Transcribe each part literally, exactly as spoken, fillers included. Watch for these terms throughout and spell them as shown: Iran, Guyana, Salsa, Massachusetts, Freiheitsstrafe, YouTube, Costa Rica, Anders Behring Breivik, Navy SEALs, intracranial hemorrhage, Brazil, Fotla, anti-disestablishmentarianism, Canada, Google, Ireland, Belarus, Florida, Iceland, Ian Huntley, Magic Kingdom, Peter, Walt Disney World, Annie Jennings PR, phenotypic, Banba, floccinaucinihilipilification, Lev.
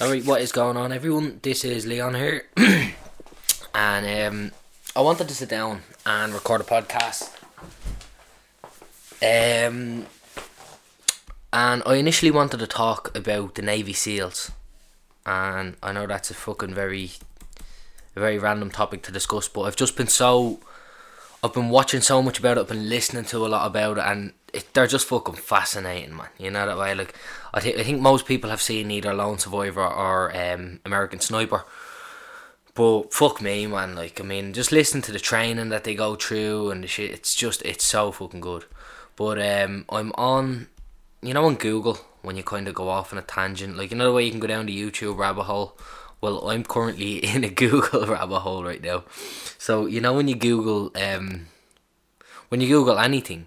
Alright, what is going on, everyone? This is Leon here. and um, I wanted to sit down and record a podcast. Um, and I initially wanted to talk about the Navy SEALs. And I know that's a fucking very, a very random topic to discuss, but I've just been so... I've been watching so much about it, I've been listening to a lot about it, and it, they're just fucking fascinating, man. You know that way? Like, I, th- I think most people have seen either Lone Survivor or um, American Sniper. But fuck me, man. Like, I mean, just listen to the training that they go through and the shit. It's just, it's so fucking good. But um, I'm on, you know, on Google, when you kind of go off on a tangent. Like, you know the way you can go down the YouTube rabbit hole? Well, I'm currently in a Google rabbit hole right now. So, you know when you Google, um, when you Google anything,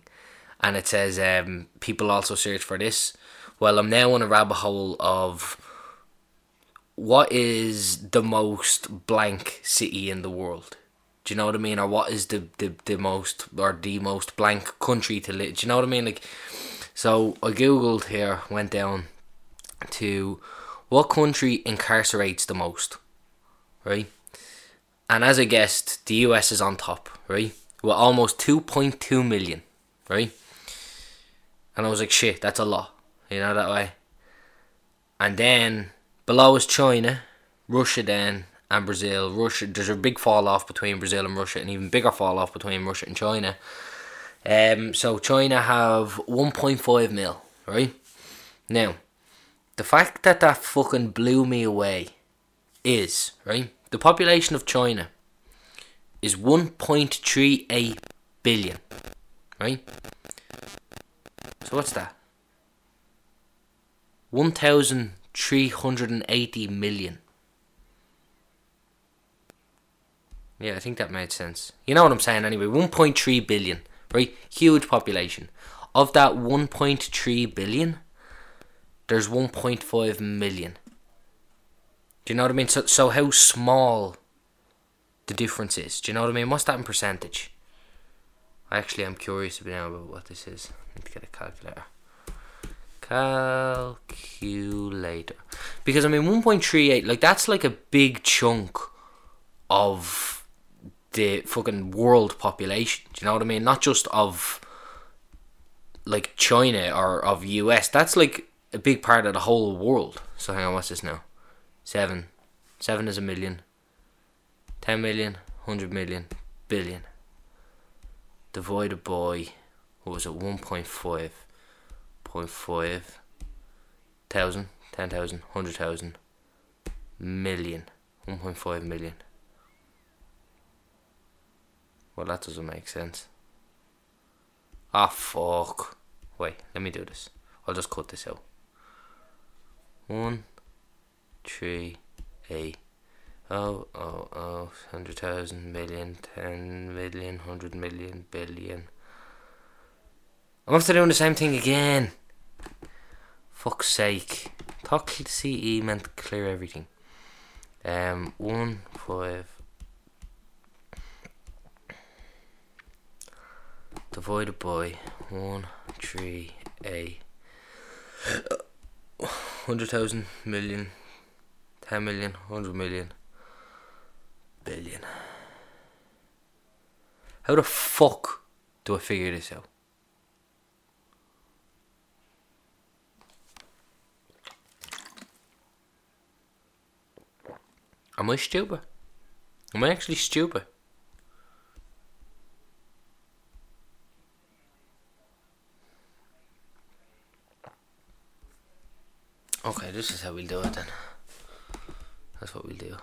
and it says, um, people also search for this. Well, I'm now on a rabbit hole of what is the most blank city in the world? Do you know what I mean? Or what is the, the, the most, or the most blank country to live? Do you know what I mean? Like, so I Googled here, went down to... what country incarcerates the most, right? And as I guessed, the U S is on top, right? With almost two point two million, right? And I was like, shit, that's a lot, you know, that way. And then, below is China, Russia then, and Brazil. Russia, there's a big fall off between Brazil and Russia, an even bigger fall off between Russia and China. Um, so China have one point five mil, right? Now, the fact that that fucking blew me away is, right, the population of China is one point three eight billion, right? So what's that? one thousand three hundred eighty million. Yeah, I think that made sense. You know what I'm saying anyway, one point three billion, right? Huge population. Of that one point three billion... there's one point five million. Do you know what I mean? So, so how small the difference is. Do you know what I mean? What's that in percentage? I actually am curious now about what this is. I need to get a calculator. Calculator. Because, I mean, one point three eight, like, that's like a big chunk of the fucking world population. Do you know what I mean? Not just of, like, China or of U S. That's, like... a big part of the whole world. So hang on, what's this now? Seven. Seven is a million. Ten million. Hundred million. Billion. Divided by, what was it, one point five. Point five. Thousand. Ten thousand. Hundred thousand. Million. One point five million. Well, that doesn't make sense. Ah, fuck. Wait, let me do this. I'll just cut this out. One, three, eight, oh, oh, oh, hundred thousand, million, ten million, hundred million, billion. I'm after doing the same thing again. Fuck's sake. Talk C E meant clear everything. Um, one, five. Divided by one, three, eight. one hundred thousand, million, ten million, one hundred million, billion. How the fuck do I figure this out? Am I stupid? Am I actually stupid? Okay, this is how we'll do it then. That's what we'll do.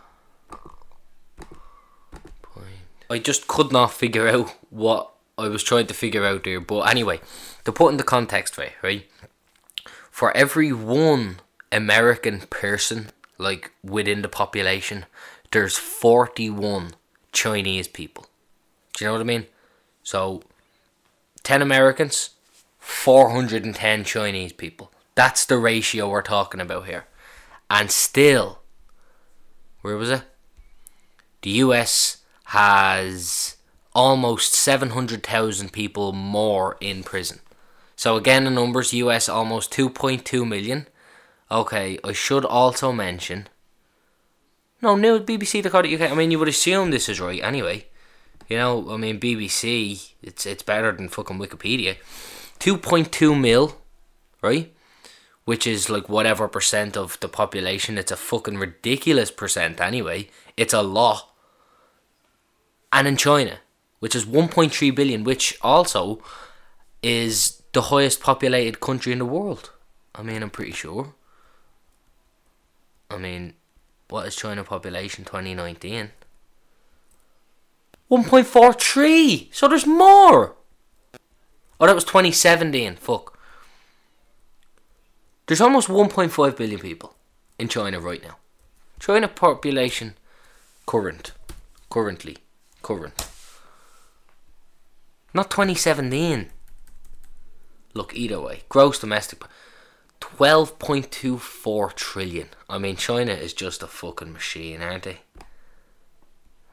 Point. I just could not figure out what I was trying to figure out there. But anyway, to put into context, right, right? For every one American person, like, within the population, there's forty-one Chinese people. Do you know what I mean? So, ten Americans, four hundred ten Chinese people. That's the ratio we're talking about here. And still, where was it? The U S has almost seven hundred thousand people more in prison. So again, the numbers, U S almost two point two million. Okay, I should also mention... No, now B B C dot co dot U K, I mean, you would assume this is right anyway. You know, I mean, B B C, it's it's better than fucking Wikipedia. two point two mil, right? Which is like whatever percent of the population. It's a fucking ridiculous percent anyway. It's a lot. And in China, which is one point three billion, which also is the highest populated country in the world. I mean, I'm pretty sure. I mean, what is China population twenty nineteen? one point four three! So there's more! Oh, that was twenty seventeen. Fuck. There's almost one point five billion people in China right now. China population current. Currently. Current. Not twenty seventeen. Look, either way. Gross domestic... twelve point two four trillion. I mean, China is just a fucking machine, aren't they?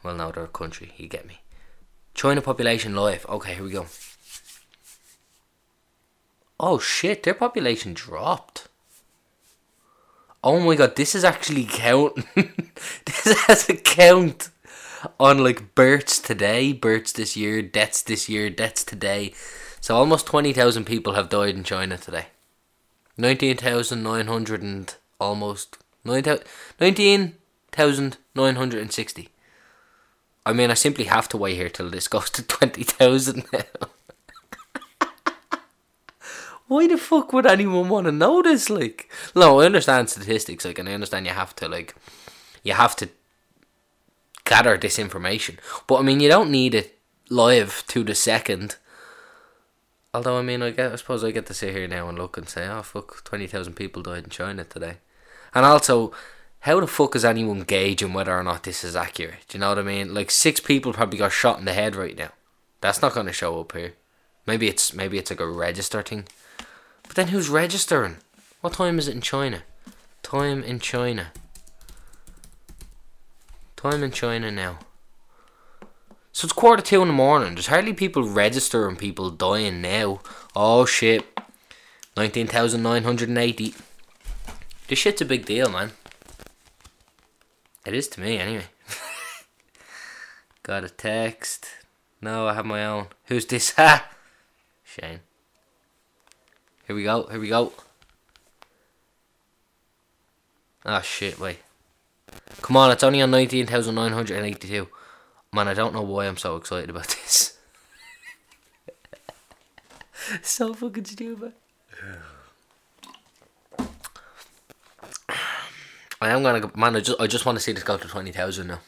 Well, no, they're a country. You get me. China population live. Okay, here we go. Oh shit, their population dropped. Oh my god, this is actually counting. This has a count on like births today, births this year, deaths this year, deaths today. So almost twenty thousand people have died in China today. nineteen thousand nine hundred and almost... nineteen thousand nine hundred sixty. I mean, I simply have to wait here till this goes to twenty thousand now. Why the fuck would anyone want to know this? Like, no, I understand statistics, like, and I understand you have to, like, you have to gather this information. But, I mean, you don't need it live to the second. Although, I mean, I, get, I suppose I get to sit here now and look and say, oh, fuck, twenty thousand people died in China today. And also, how the fuck is anyone gauging whether or not this is accurate? Do you know what I mean? Like, six people probably got shot in the head right now. That's not going to show up here. Maybe it's, maybe it's like a register thing. But then who's registering? What time is it in China? Time in China. Time in China now. So it's quarter two in the morning. There's hardly people registering people dying now. Oh shit. nineteen thousand nine hundred eighty. This shit's a big deal, man. It is to me, anyway. Got a text. No, I have my own. Who's this? Ha! Shane. Here we go, here we go. Ah, oh, shit, wait. Come on, it's only on nineteen thousand nine hundred eighty-two. Man, I don't know why I'm so excited about this. So fucking stupid. I am gonna, man, I just, I just want to see this go to twenty thousand now.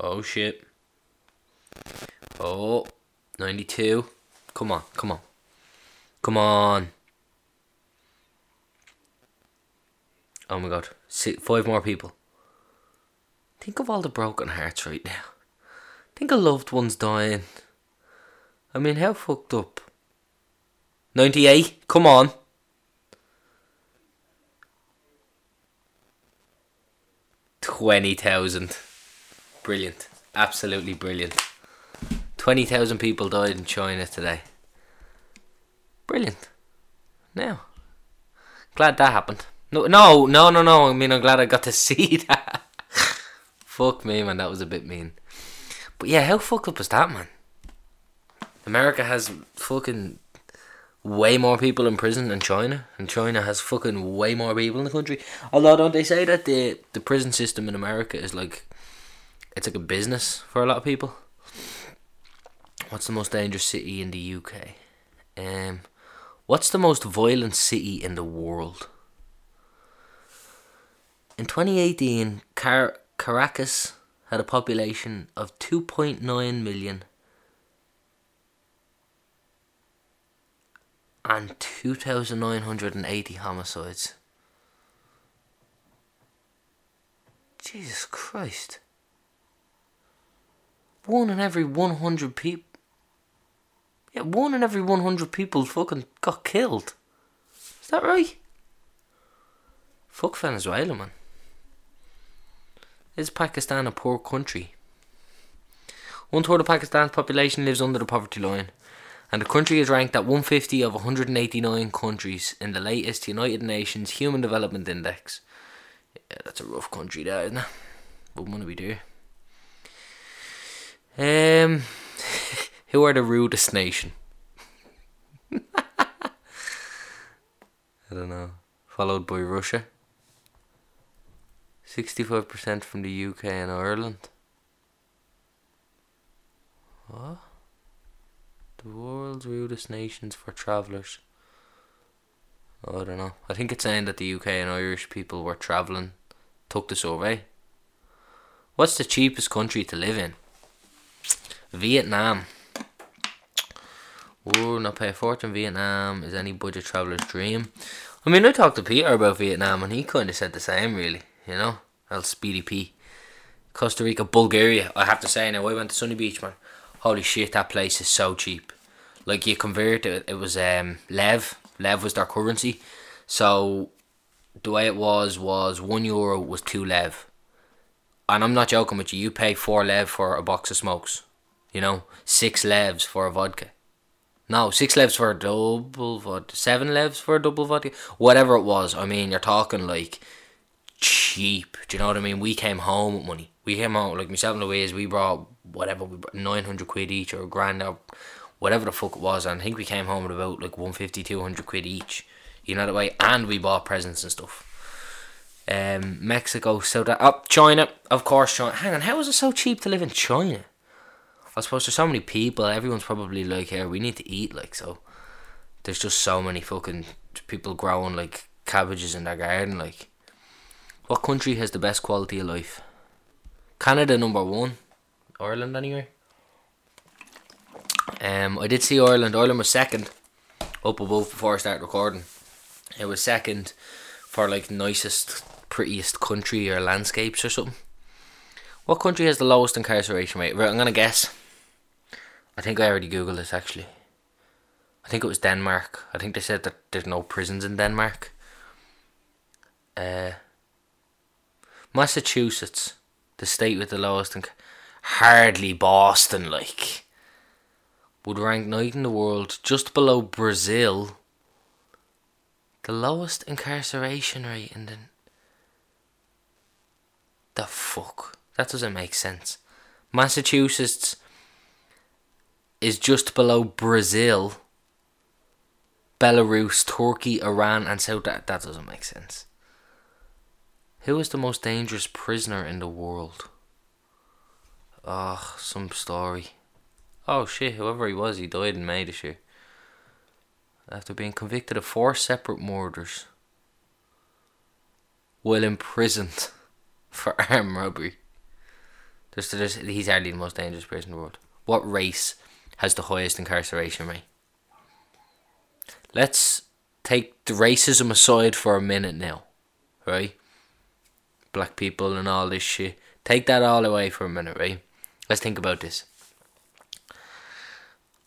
Oh shit. Oh, ninety-two. Come on, come on. Come on. Oh my god. Six, five more people. Think of all the broken hearts right now. Think of loved ones dying. I mean, how fucked up. ninety-eight. Come on. twenty thousand. Brilliant. Absolutely brilliant. twenty thousand people died in China today. Brilliant. Now. Glad that happened. No, no, no, no, no. I mean, I'm glad I got to see that. Fuck me, man. That was a bit mean. But yeah, how fucked up was that, man? America has fucking way more people in prison than China. And China has fucking way more people in the country. Although, don't they say that the, the prison system in America is like... It's like a business for a lot of people. What's the most dangerous city in the U K? Um, what's the most violent city in the world? In twenty eighteen, Car- Caracas had a population of two point nine million and two thousand nine hundred eighty homicides. Jesus Christ. One in every one hundred people... Yeah, one in every one hundred people fucking got killed. Is that right? Fuck Venezuela, man. Is Pakistan a poor country? One third of Pakistan's population lives under the poverty line, and the country is ranked at one hundred fifty of one hundred eighty-nine countries in the latest United Nations Human Development Index. Yeah, that's a rough country there, isn't it? Wouldn't want to be there. Um, who are the rudest nation? I don't know. Followed by Russia. sixty-five percent from the U K and Ireland. What? The world's rudest nations for travellers. Oh, I don't know. I think it's saying that the U K and Irish people were travelling. Took the survey. What's the cheapest country to live in? Vietnam. Oh, not pay a fortune. Vietnam is any budget traveller's dream. I mean, I talked to Peter about Vietnam and he kind of said the same, really. You know? El Speedy P. Costa Rica, Bulgaria. I have to say now, I went to Sunny Beach, man. Holy shit, that place is so cheap. Like, you convert it, it was um, Lev. Lev was their currency. So, the way it was, was one euro was two Lev. And I'm not joking with you, you pay four Lev for a box of smokes. You know, six Levs for a vodka. No, six Levs for a double vodka. Seven Levs for a double vodka. Whatever it was, I mean, you're talking like cheap. Do you know what I mean? We came home with money. We came home, like myself and Louise, we brought whatever, we brought nine hundred quid each or a grand or whatever the fuck it was. And I think we came home with about like one fifty, two hundred quid each. You know that way? And we bought presents and stuff. Um, Mexico, South Africa, oh, China, of course, China. Hang on, how is it so cheap to live in China? I suppose there's so many people, everyone's probably like, here, we need to eat, like, so. There's just so many fucking people growing, like, cabbages in their garden, like. What country has the best quality of life? Canada, number one. Ireland, anyway. Um, I did see Ireland. Ireland was second, up above before I started recording. It was second for, like, nicest, prettiest country or landscapes or something. What country has the lowest incarceration rate? Right, I'm going to guess. I think I already googled this actually. I think it was Denmark. I think they said that there's no prisons in Denmark. Uh, Massachusetts, the state with the lowest inc- hardly Boston, like, would rank ninth in the world, just below Brazil. The lowest incarceration rate in the the fuck. That doesn't make sense. Massachusetts is just below Brazil, Belarus, Turkey, Iran, and South. That that doesn't make sense. Who is the most dangerous prisoner in the world? Oh, some story. Oh shit, whoever he was, he died in May this year. After being convicted of four separate murders. While imprisoned for armed robbery. There's, there's, he's hardly the most dangerous person in the world. What race has the highest incarceration rate? Let's take the racism aside for a minute now, right? Black people and all this shit. Take that all away for a minute, right? Let's think about this.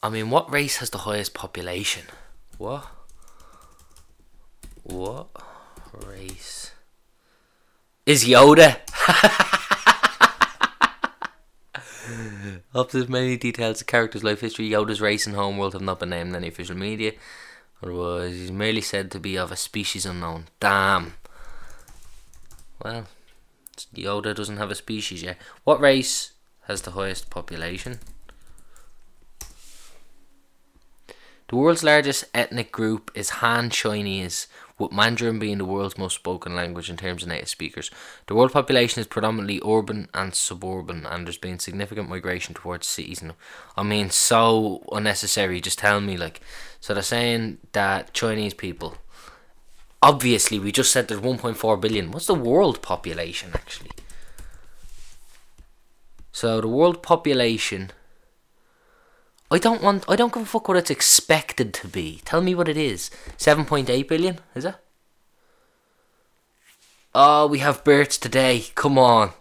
I mean, what race has the highest population? What? What race is Yoda? Up to many details of character's life history, Yoda's race and homeworld have not been named in any official media. Otherwise, he's merely said to be of a species unknown. Damn. Well, Yoda doesn't have a species yet. What race has the highest population? The world's largest ethnic group is Han Chinese, with Mandarin being the world's most spoken language in terms of native speakers. The world population is predominantly urban and suburban, and there's been significant migration towards cities. And I mean, so unnecessary, just tell me, like, so they're saying that Chinese people, obviously we just said there's one point four billion. What's the world population, actually? So the world population, I don't want, I don't give a fuck what it's expected to be. Tell me what it is. seven point eight billion, is it? Oh, we have births today. Come on.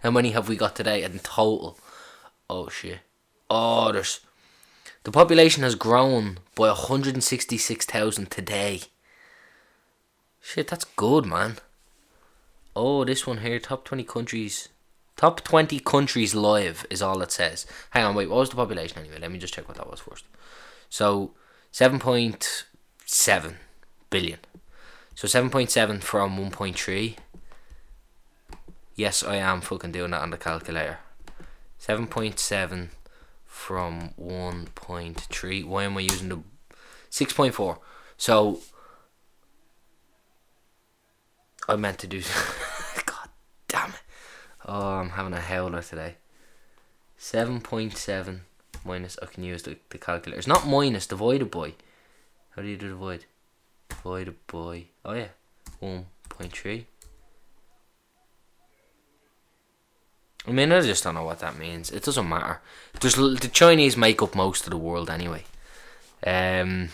How many have we got today in total? Oh, shit. Oh, there's... The population has grown by one hundred sixty-six thousand today. Shit, that's good, man. Oh, this one here. Top twenty countries Top twenty countries live is all it says. Hang on, wait, what was the population anyway? Let me just check what that was first. So, seven point seven billion. So, seven point seven from one point three. Yes, I am fucking doing that on the calculator. seven point seven from one point three. Why am I using the... six point four. So... I meant to do... God damn it. Oh, I'm having a howler today. seven point seven minus... I can use the, the calculator. It's not minus, divided by. How do you do divide? Divided by... Oh, yeah. one point three. I mean, I just don't know what that means. It doesn't matter. There's, the Chinese make up most of the world anyway. Um,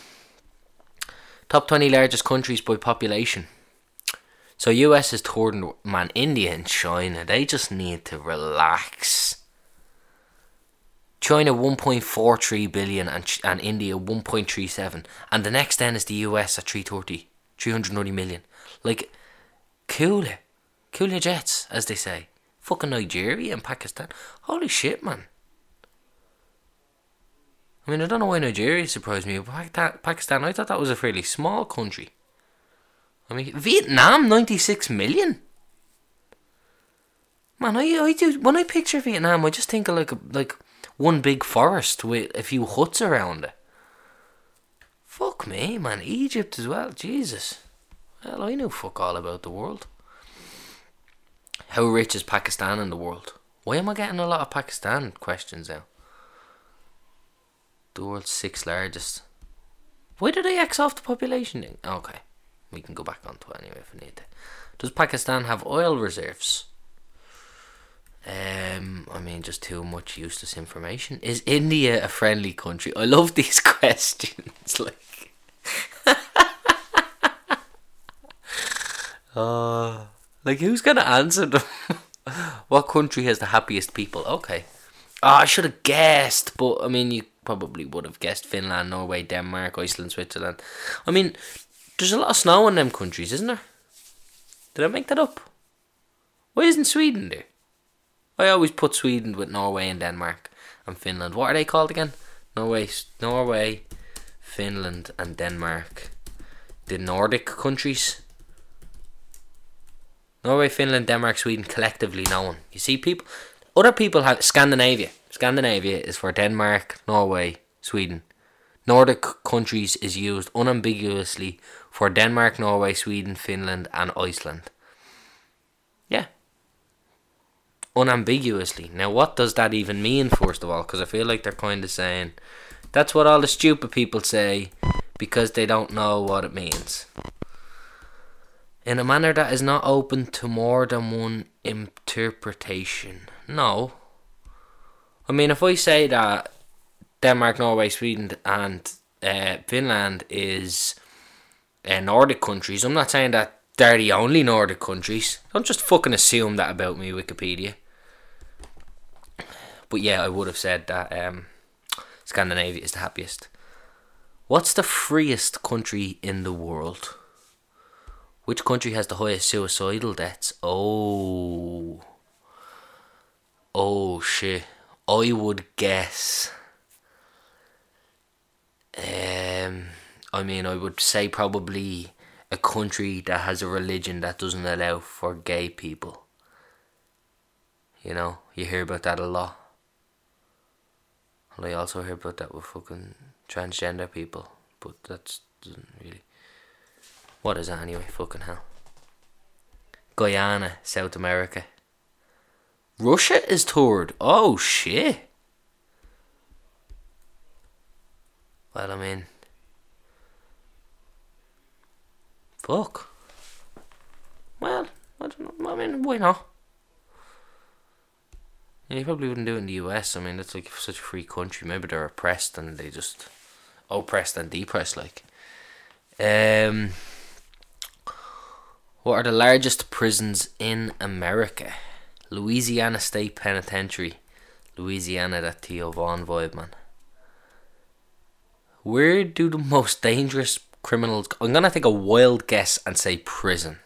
top twenty largest countries by population. So U S is third, man. India and China, they just need to relax. China one point four three billion and and India one point three seven. And the next then is the U S at three hundred thirty million. Like, cool it. Cool your jets, as they say. Fucking Nigeria and Pakistan. Holy shit, man. I mean, I don't know why Nigeria surprised me, but Pakistan, I thought that was a fairly small country. I mean, Vietnam, ninety-six million. Man, I, I do, when I picture Vietnam, I just think of like a, like one big forest with a few huts around it. Fuck me, man. Egypt as well, Jesus. Well, I know fuck all about the world. How rich is Pakistan in the world? Why am I getting a lot of Pakistan questions now? The world's sixth largest. Why did I X off the population? Okay. We can go back onto it anyway if we need to. Does Pakistan have oil reserves? Um, I mean, just too much useless information. Is India a friendly country? I love these questions. Like, uh, like who's gonna answer them? What country has the happiest people? Okay. Oh, I should have guessed, but I mean, you probably would have guessed Finland, Norway, Denmark, Iceland, Switzerland. I mean. There's a lot of snow in them countries, isn't there? Did I make that up? Why isn't Sweden there? I always put Sweden with Norway and Denmark and Finland. What are they called again? Norway, Norway, Finland and Denmark. The Nordic countries. Norway, Finland, Denmark, Sweden, collectively known. You see, people, other people have Scandinavia. Scandinavia is for Denmark, Norway, Sweden. Nordic countries is used unambiguously for Denmark, Norway, Sweden, Finland, and Iceland. Yeah. Unambiguously. Now, what does that even mean, first of all? Because I feel like they're kind of saying, that's what all the stupid people say, because they don't know what it means. In a manner that is not open to more than one interpretation. No. I mean, if I say that Denmark, Norway, Sweden and uh, Finland is uh, Nordic countries, I'm not saying that they're the only Nordic countries. Don't just fucking assume that about me, Wikipedia. But yeah, I would have said that um, Scandinavia is the happiest. What's the freest country in the world? Which country has the highest suicidal deaths? Oh. Oh shit. I would guess... Um, I mean, I would say probably a country that has a religion that doesn't allow for gay people. You know, you hear about that a lot. And I also hear about that with fucking transgender people. But that's doesn't really... What is that anyway? Fucking hell. Guyana, South America. Russia is third. Oh, shit. Well, I mean, fuck. Well, I don't know. I mean, why not? Yeah, you probably wouldn't do it in the U S. I mean, that's like such a free country. Maybe they're oppressed and they just oppressed and depressed. Like, um, what are the largest prisons in America? Louisiana State Penitentiary, Louisiana. That Theo Vaughn vibe, man. Where do the most dangerous criminals... I'm going to take a wild guess and say prison.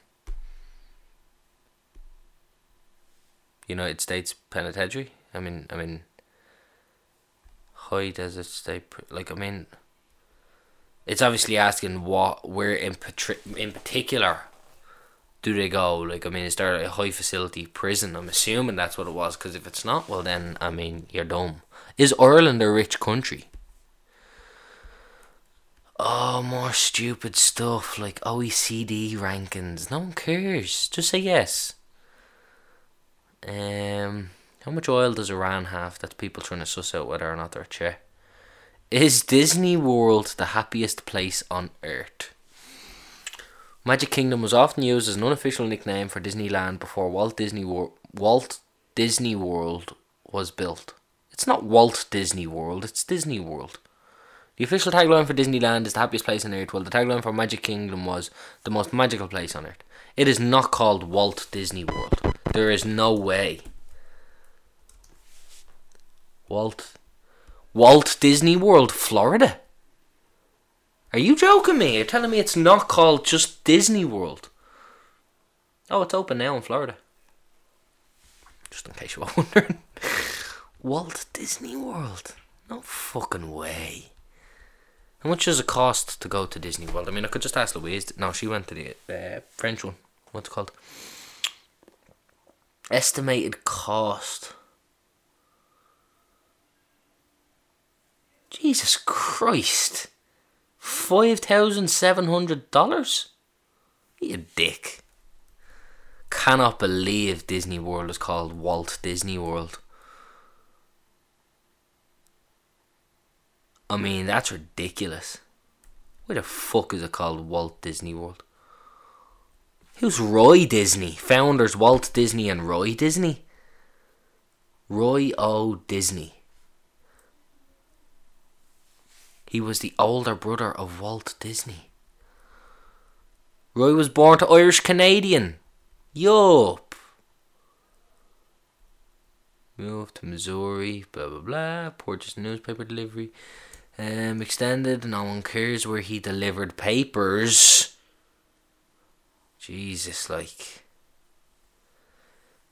United States penitentiary. I mean, I mean, high desert state, like, I mean, it's obviously asking what, where in, patri- in particular do they go? Like, I mean, is there a high facility prison? I'm assuming that's what it was, because if it's not, well then, I mean, you're dumb. Is Ireland a rich country? Oh, more stupid stuff like O E C D rankings. No one cares. Just say yes. Um, how much oil does Iran have? That's people trying to suss out whether or not they're che. Is Disney World the happiest place on earth? Magic Kingdom was often used as an unofficial nickname for Disneyland before Walt Disney Wor- Walt Disney World was built. It's not Walt Disney World. It's Disney World. The official tagline for Disneyland is the happiest place on earth, while the tagline for Magic Kingdom was the most magical place on earth. It is not called Walt Disney World. There is no way. Walt Walt Disney World, Florida? Are you joking me? You're telling me it's not called just Disney World? Oh, it's open now in Florida. Just in case you were wondering. Walt Disney World? No fucking way. How much does it cost to go to Disney World? I mean, I could just ask Louise. No, she went to the uh, French one. What's it called? Estimated cost. Jesus Christ. five thousand seven hundred dollars? You dick. Cannot believe Disney World is called Walt Disney World. I mean, that's ridiculous. Where the fuck is it called Walt Disney World? Who's Roy Disney? Founders Walt Disney and Roy Disney? Roy O. Disney. He was the older brother of Walt Disney. Roy was born to Irish Canadian. Yup. Moved to Missouri, blah blah blah. Purchased newspaper delivery. Um, extended, no one cares where he delivered papers. Jesus, like.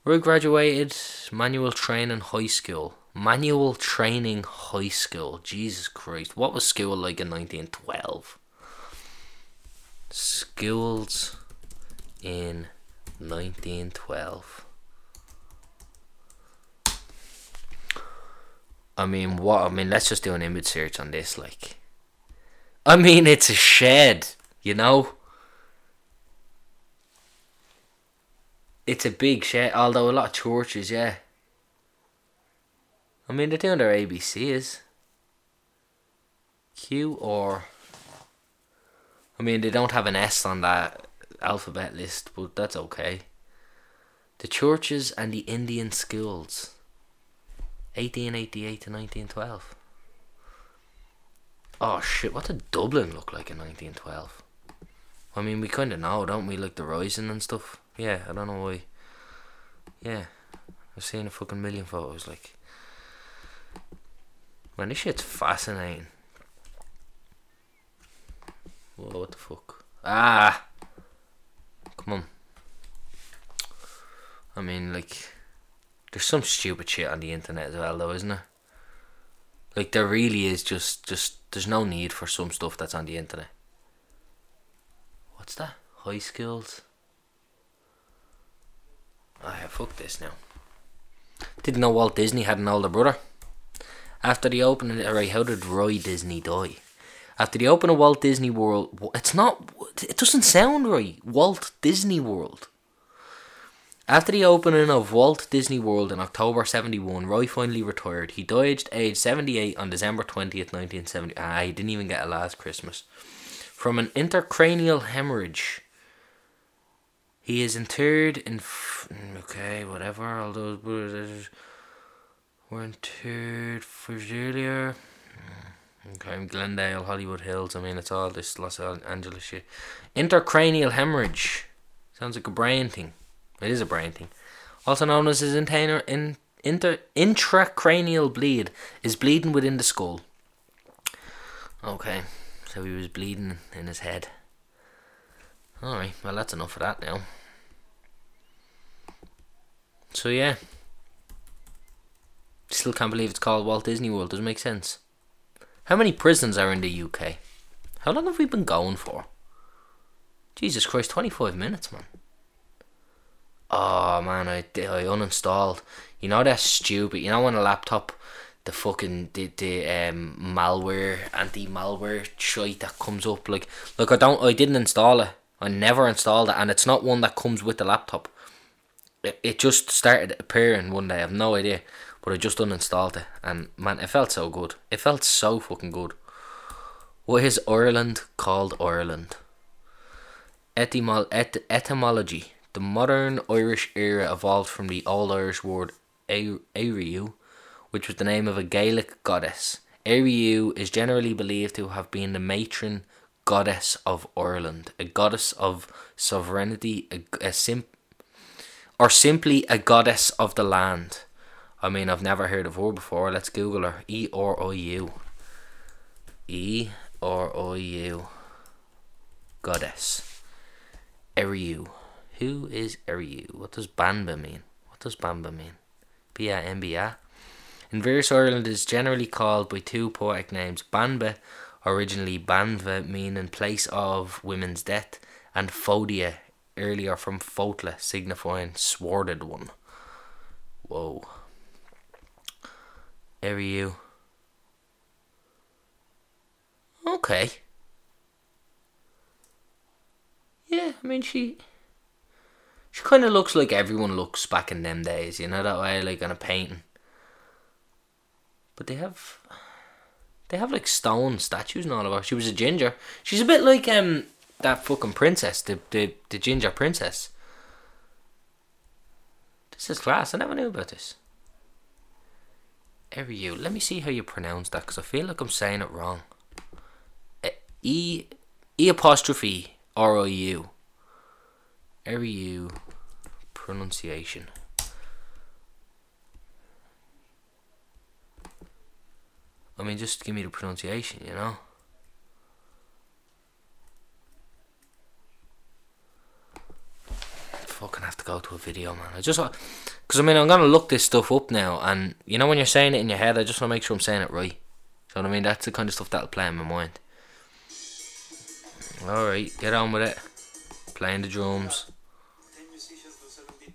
Roy graduated manual training high school. Manual training high school. Jesus Christ. What was school like in nineteen twelve? Schools in nineteen twelve. I mean, what? I mean, let's just do an image search on this, like. I mean, it's a shed, you know? It's a big shed, although a lot of churches, yeah. I mean, they're doing their A B Cs. Q or... I mean, they don't have an S on that alphabet list, but that's okay. The churches and the Indian schools. eighteen eighty-eight to nineteen twelve. Oh shit, what did Dublin look like in nineteen twelve? I mean, we kind of know, don't we? Like the Rising and stuff. Yeah, I don't know why. Yeah, I've seen a fucking million photos, like. Man, this shit's fascinating. Whoa, what the fuck? Ah! Come on. I mean, like... There's some stupid shit on the internet as well, though, isn't there? Like, there really is just, just... There's no need for some stuff that's on the internet. What's that? High schools? Ah, fuck this now. Didn't know Walt Disney had an older brother. After the opening... Alright, how did Roy Disney die? After the opening of Walt Disney World... It's not... It doesn't sound right. Walt Disney World. After the opening of Walt Disney World in October seventy-one, Roy finally retired. He died aged seventy-eight on December twentieth, nineteen seventy. Ah, he didn't even get a last Christmas. From an intracranial hemorrhage. He is interred in... F- okay, whatever. All those... Were interred for earlier. Okay, Glendale, Hollywood Hills. I mean, it's all this Los Angeles shit. Intracranial hemorrhage. Sounds like a brain thing. It is a brain thing. Also known as his intainer, in, inter, intracranial bleed, is bleeding within the skull. Okay, so he was bleeding in his head. Alright, well that's enough of that now. So yeah, still can't believe it's called Walt Disney World. Doesn't make sense. How many prisons are in the U K? How long have we been going for? Jesus Christ, twenty-five minutes, man. Oh, man, I, I uninstalled. You know, that's stupid. You know, on a laptop, the fucking, the, the um, malware, anti-malware shite that comes up. Like, like I don't, I didn't install it. I never installed it, and it's not one that comes with the laptop. It, it just started appearing one day, I have no idea. But I just uninstalled it, and man, it felt so good. It felt so fucking good. Why is Ireland called Ireland? Etymol- et- etymology. The modern Irish era evolved from the Old Irish word Eriu, which was the name of a Gaelic goddess. Eriu is generally believed to have been the matron goddess of Ireland, a goddess of sovereignty, a, a sim- or simply a goddess of the land. I mean, I've never heard of her before. Let's Google her. E R I U. E R I U. Goddess. Eriu. Who is Eriu? What does Banba mean? What does Banba mean? B A M B A. In various Ireland is generally called by two poetic names. Banba, originally Banva, meaning place of women's death, and Fodia, earlier from Fotla, signifying sworded one. Whoa. Eriu. Okay. Yeah, I mean, she... She kind of looks like everyone looks back in them days, you know, that way, like, on a painting. But they have... They have, like, stone statues and all of her. She was a ginger. She's a bit like, um, that fucking princess, the, the, the ginger princess. This is class. I never knew about this. Eriu, let me see how you pronounce that, because I feel like I'm saying it wrong. E, E apostrophe R I U. Eriu pronunciation. I mean, just give me the pronunciation, you know? Fucking have to go to a video, man. I just want... Because, I mean, I'm going to look this stuff up now, and, you know, when you're saying it in your head, I just want to make sure I'm saying it right. You know what I mean? That's the kind of stuff that'll play in my mind. Alright, get on with it. Playing the drums. ten musicians to seventeen.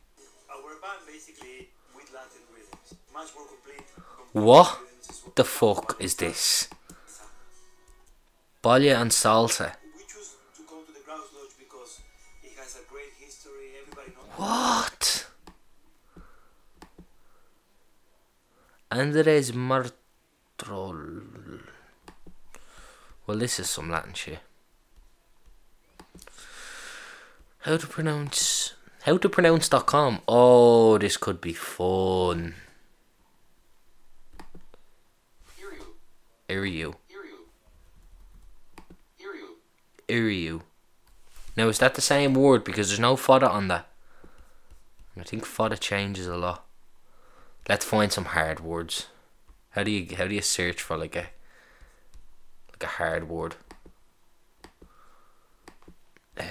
Our band basically with Latin rhythms. Much more complete. What the fuck is this? Bolya and salsa. What? Andres Martrol. Well, this is some Latin shit. How to pronounce... How to pronounce dot com. Oh, this could be fun. Eriu. Eriu. Eriu. Eriu. Now, is that the same word? Because there's no fodder on that. I think fodder changes a lot. Let's find some hard words. How do you how do you search for like a like a hard word? Uh,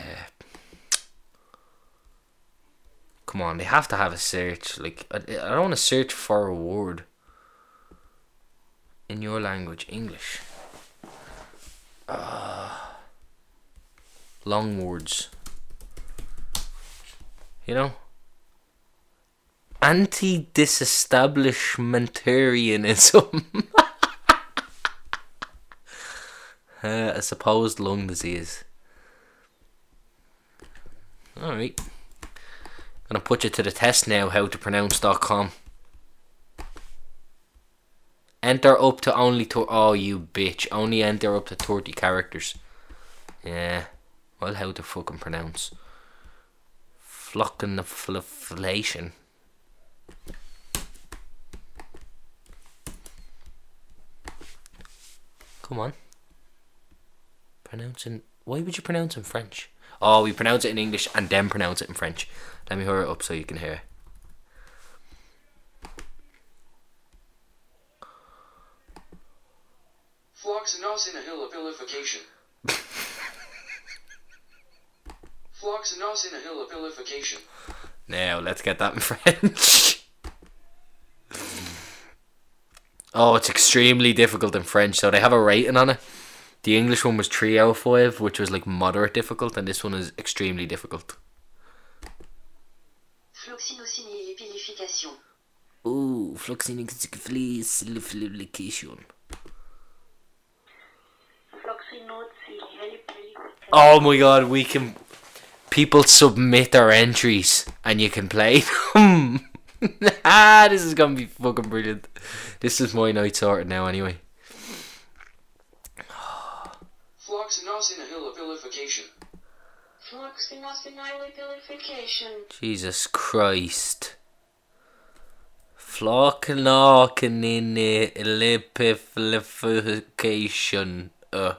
come on, they have to have a search. Like I, I don't want to search for a word in your language, English. Ah. Uh, long words, you know. Anti-disestablishmentarianism. uh, a supposed lung disease. Alright, gonna put you to the test now. How to pronounce dot com. Enter up to only to oh you bitch only enter up to thirty characters. Yeah. Well, how to fucking pronounce floccinaucinihilipilification. Come on, pronouncing. Why would you pronounce in French? Oh, we pronounce it in English and then pronounce it in French. Let me hurry it up so you can hear it. Floccinaucinihilipilification. Floccinaucinihilipilification. Now, let's get that in French. Oh, it's extremely difficult in French, so they have a rating on it. The English one was three out of five, which was like moderate difficult, and this one is extremely difficult. Floccinaucinihilipilification. Ooh, floccinaucinihilipilification. Oh my god, we can... People submit their entries, and you can play them. Ah, this is gonna be fucking brilliant. This is my night sorted now, anyway. Floccinaucinihilipilification. Floccinaucinihilipilification. Jesus Christ. Floccinaucinihilipilification. Uh.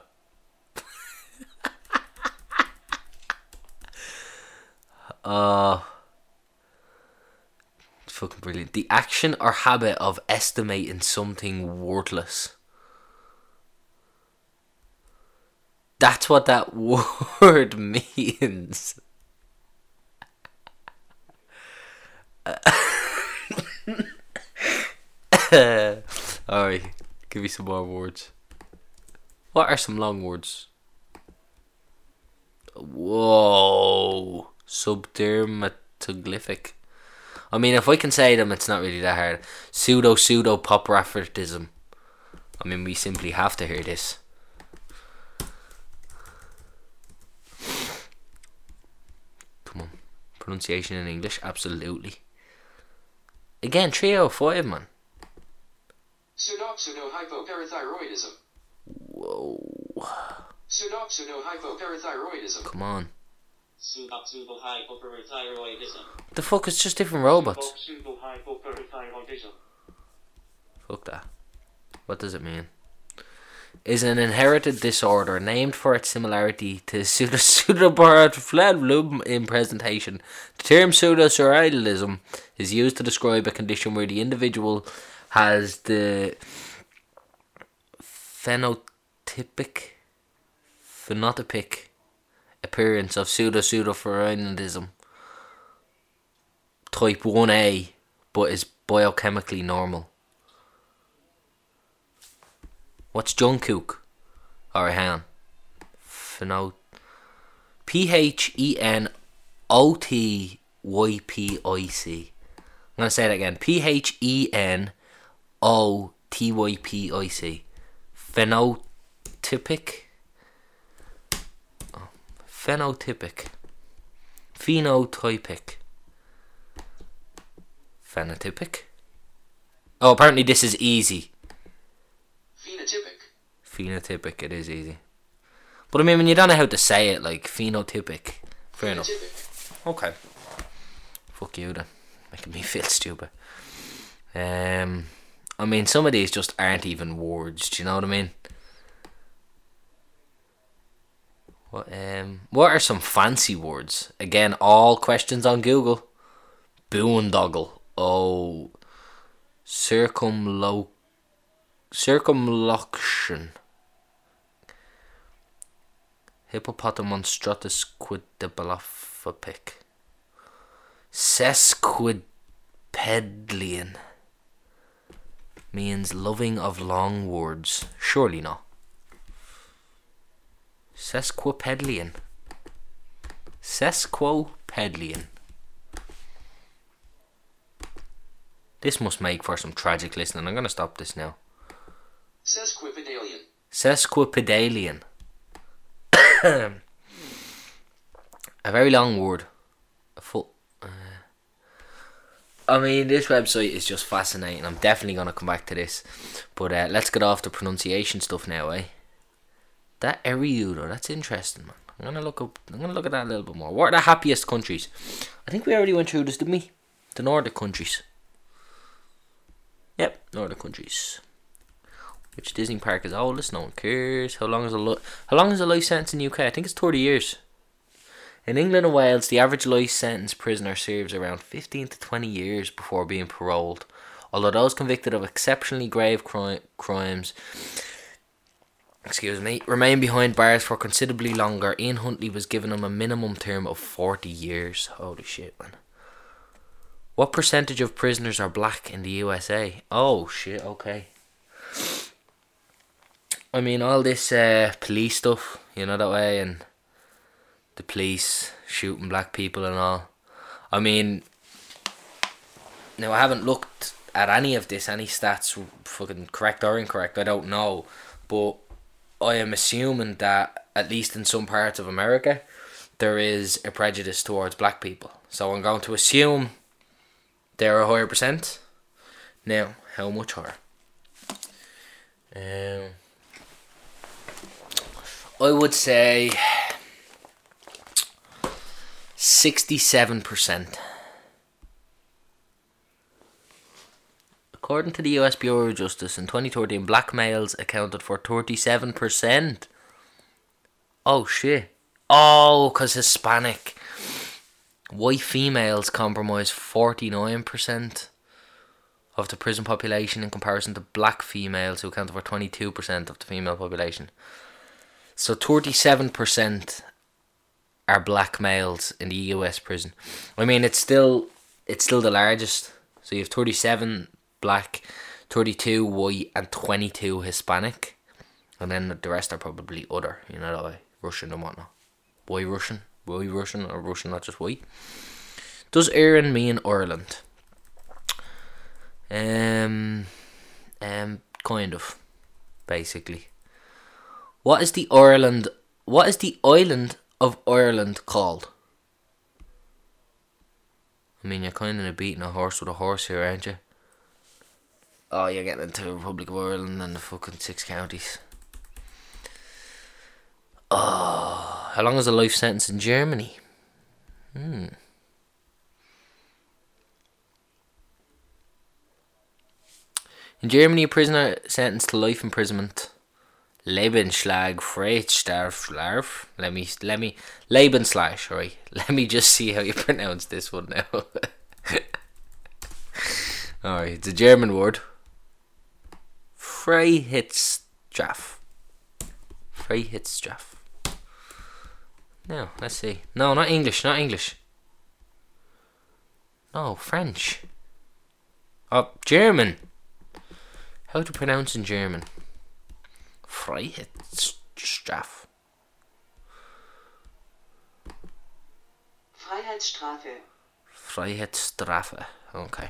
Uh, fucking brilliant. The action or habit of estimating something worthless. That's what that word means. uh, Alright, give me some more words. What are some long words? Whoa. Subdermatoglyphic. I mean, if I can say them, it's not really that hard. Pseudopseudohypoparathyroidism. I mean, we simply have to hear this. Come on. Pronunciation in English, absolutely. Again, three out of five, man. Pseudopseudohypoparathyroidism. Whoa. Pseudopseudohypoparathyroidism. Come on. The fuck, it's just different robots. Fuck that. What does it mean? Is an inherited disorder named for its similarity to pseudohypoparathyroidism in presentation. The term pseudohypoparathyroidism is used to describe a condition where the individual has the phenotypic phenotypic appearance of pseudopseudohypoparathyroidism type one A, but is biochemically normal. What's Jungkook? Alright, hang on. Pheno- P H E N O T Y P I C. I'm going to say that again. P H E N O T Y P I C. Phenotypic. Phenotypic. Phenotypic. Phenotypic. Oh, apparently this is easy. Phenotypic. Phenotypic, it is easy. But I mean, when you don't know how to say it, like, phenotypic. Fair enough. Okay. Fuck you then. Making me feel stupid. Um, I mean, some of these just aren't even words, do you know what I mean? What, um, what are some fancy words? Again, all questions on Google. Boondoggle. Oh. Circumlo- circumlocution. Hippopotamonstratus quadriplegic. Sesquipedalian. Means loving of long words. Surely not. Sesquipedalian. Sesquipedalian. This must make for some tragic listening. I'm going to stop this now. Sesquipedalian. Sesquipedalian. A very long word. A full. Uh, I mean, this website is just fascinating. I'm definitely going to come back to this. But uh, let's get off the pronunciation stuff now, eh? That Eriu though, that's interesting, man. I'm gonna look up. I'm gonna look at that a little bit more. What are the happiest countries? I think we already went through this, didn't we? The Nordic countries. Yep, Nordic countries. Which Disney park is oldest? No one cares. How long is a lo- How long is a life sentence in the U K? I think it's thirty years. In England and Wales, the average life sentence prisoner serves around fifteen to twenty years before being paroled. Although those convicted of exceptionally grave cri- crimes. Excuse me, remain behind bars for considerably longer. Ian Huntley was given him a minimum term of forty years. Holy shit, man. What percentage of prisoners are black in the U S A? Oh, shit, okay. I mean, all this uh, police stuff, you know, that way, and the police shooting black people and all. I mean, now I haven't looked at any of this, any stats fucking correct or incorrect, I don't know, but I am assuming that, at least in some parts of America, there is a prejudice towards black people. So I'm going to assume they're a higher percent. Now, how much higher? Um, I would say sixty-seven percent. According to the U S Bureau of Justice, in twenty thirteen, black males accounted for thirty-seven percent. Oh, shit. Oh, because Hispanic. White females comprise forty-nine percent of the prison population in comparison to black females, who account for twenty-two percent of the female population. So thirty-seven percent are black males in the U S prison. I mean, it's still it's still the largest. So you have thirty-seven black, thirty-two white, and twenty-two Hispanic. And then the rest are probably other, you know, like Russian and whatnot. Why Russian? Why Russian? Or Russian, not just white? Does Iran mean Ireland? Um, um, kind of, basically. What is the Ireland? What is the island of Ireland called? I mean, you're kind of beating a horse with a horse here, aren't you? Oh, you're getting into the Republic of Ireland and the fucking six counties. Oh, how long is a life sentence in Germany? Hmm. In Germany, a prisoner sentenced to life imprisonment. Lebenslang Freiheitsstrafe. Let me, let me, Lebenslang, right? Let me just see how you pronounce this one now. Alright, it's a German word. Freiheitsstrafe. Freiheitsstrafe. Now, let's see. No, not English, not English. No, French. Oh, German. How to pronounce in German? Freiheitsstrafe. Freiheitsstrafe. Freiheitsstrafe. Okay.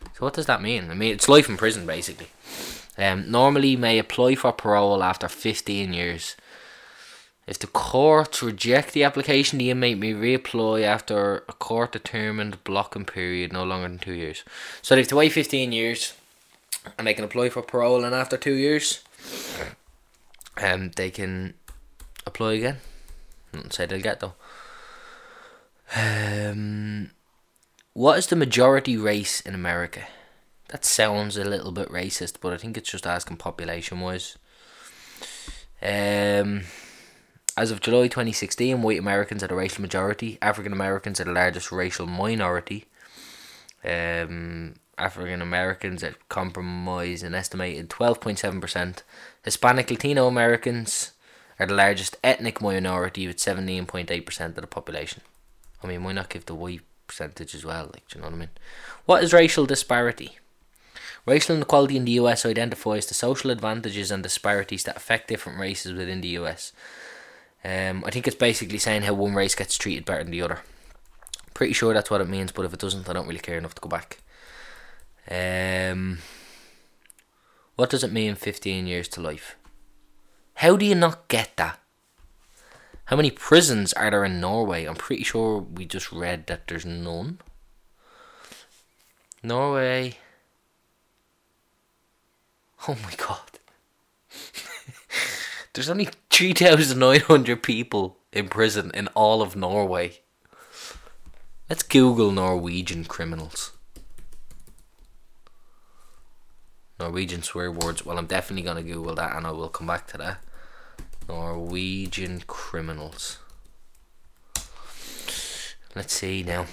So what does that mean? I mean, it's life in prison, basically. Um, normally may apply for parole after fifteen years. If the court reject the application, the inmate may reapply after a court-determined blocking period no longer than two years. So they have to wait fifteen years, and they can apply for parole, and after two years, um, they can apply again. I wouldn't say they'll get, though. Um... What is the majority race in America? That sounds a little bit racist, but I think it's just asking population-wise. Um, as of July twenty sixteen, white Americans are the racial majority. African Americans are the largest racial minority. Um, African Americans comprise an estimated twelve point seven percent. Hispanic Latino Americans are the largest ethnic minority with seventeen point eight percent of the population. I mean, why not give the white percentage as well, like, do you know what I mean? What is racial disparity? Racial inequality in the U S identifies the social advantages and disparities that affect different races within the U S. Um, I think it's basically saying how one race gets treated better than the other. Pretty sure that's what it means, but if it doesn't, I don't really care enough to go back. Um, what does it mean fifteen years to life? How do you not get that? How many prisons are there in Norway? I'm pretty sure we just read that there's none. Norway. Oh my god. There's only three thousand nine hundred people in prison in all of Norway. Let's Google Norwegian criminals. Norwegian swear words. Well, I'm definitely going to Google that, and I will come back to that. Norwegian criminals. Let's see now.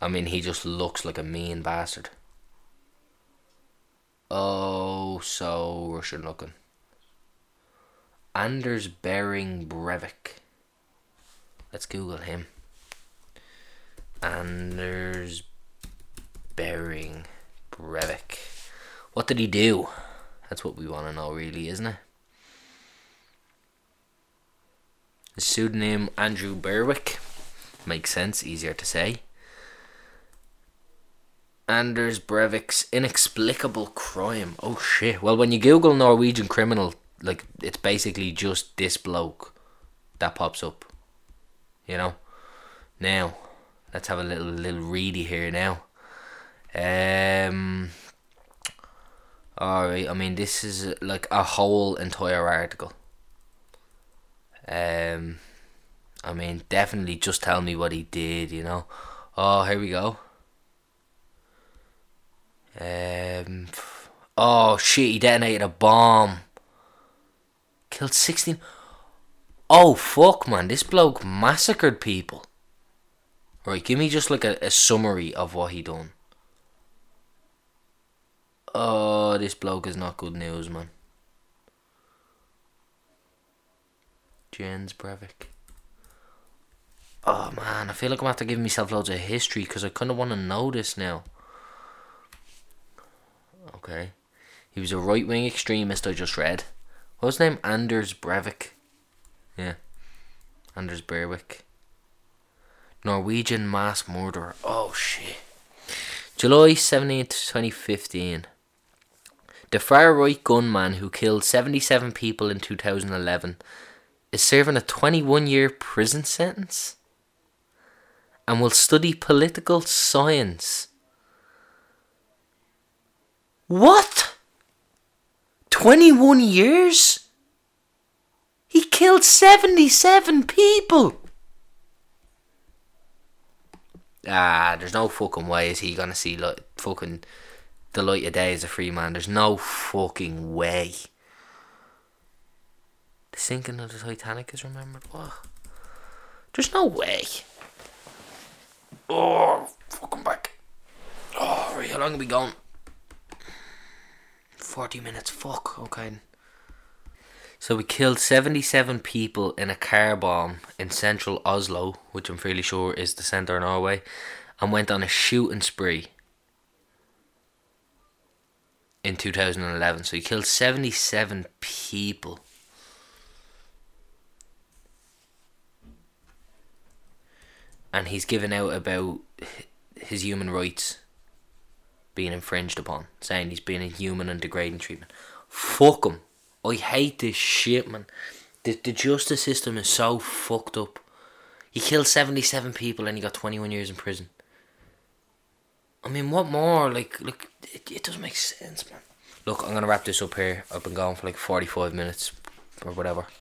I mean, he just looks like a mean bastard. Oh, so Russian looking. Anders Behring Breivik. Let's Google him. Anders Behring Breivik. What did he do? That's what we want to know, really, isn't it? His pseudonym Andrew Berwick. Makes sense, easier to say. Anders Breivik's inexplicable crime. Oh shit. Well, when you Google Norwegian criminal, like, it's basically just this bloke that pops up. You know? Now, let's have a little little reedy here now. Um Alright, I mean, this is like a whole entire article. Um I mean, definitely just tell me what he did, you know. Oh, here we go. Um, oh shit, he detonated a bomb. Killed sixteen. Oh fuck, man, this bloke massacred people. Right, give me just like a, a summary of what he done. Oh, this bloke is not good news, man. Jens Breivik. Oh man, I feel like I'm going to have to give myself loads of history because I kind of want to know this now. Okay. He was a right-wing extremist, I just read. What was his name? Anders Breivik. Yeah. Anders Breivik. Norwegian mass murderer. Oh, shit. July seventeenth, twenty fifteen. The far-right gunman who killed seventy-seven people in two thousand eleven is serving a twenty-one year prison sentence and will study political science. What? twenty-one years? He killed seventy-seven people. Ah, there's no fucking way is he gonna see like fucking the light of day as a free man. There's no fucking way. The sinking of the Titanic is remembered. What? There's no way. Oh, fucking back. Oh, right, how long have we gone? forty minutes, fuck, okay. So we killed seventy-seven people in a car bomb in central Oslo, which I'm fairly sure is the centre of Norway, and went on a shooting spree in two thousand eleven. So he killed seventy-seven people. And he's given out about his human rights being infringed upon, saying he's being inhuman and degrading treatment. Fuck him. I hate this shit, man. The, the justice system is so fucked up. He killed seventy-seven people and he got twenty-one years in prison. I mean, what more? Like, look, like, it, it doesn't make sense, man. Look, I'm going to wrap this up here. I've been gone for like forty-five minutes or whatever.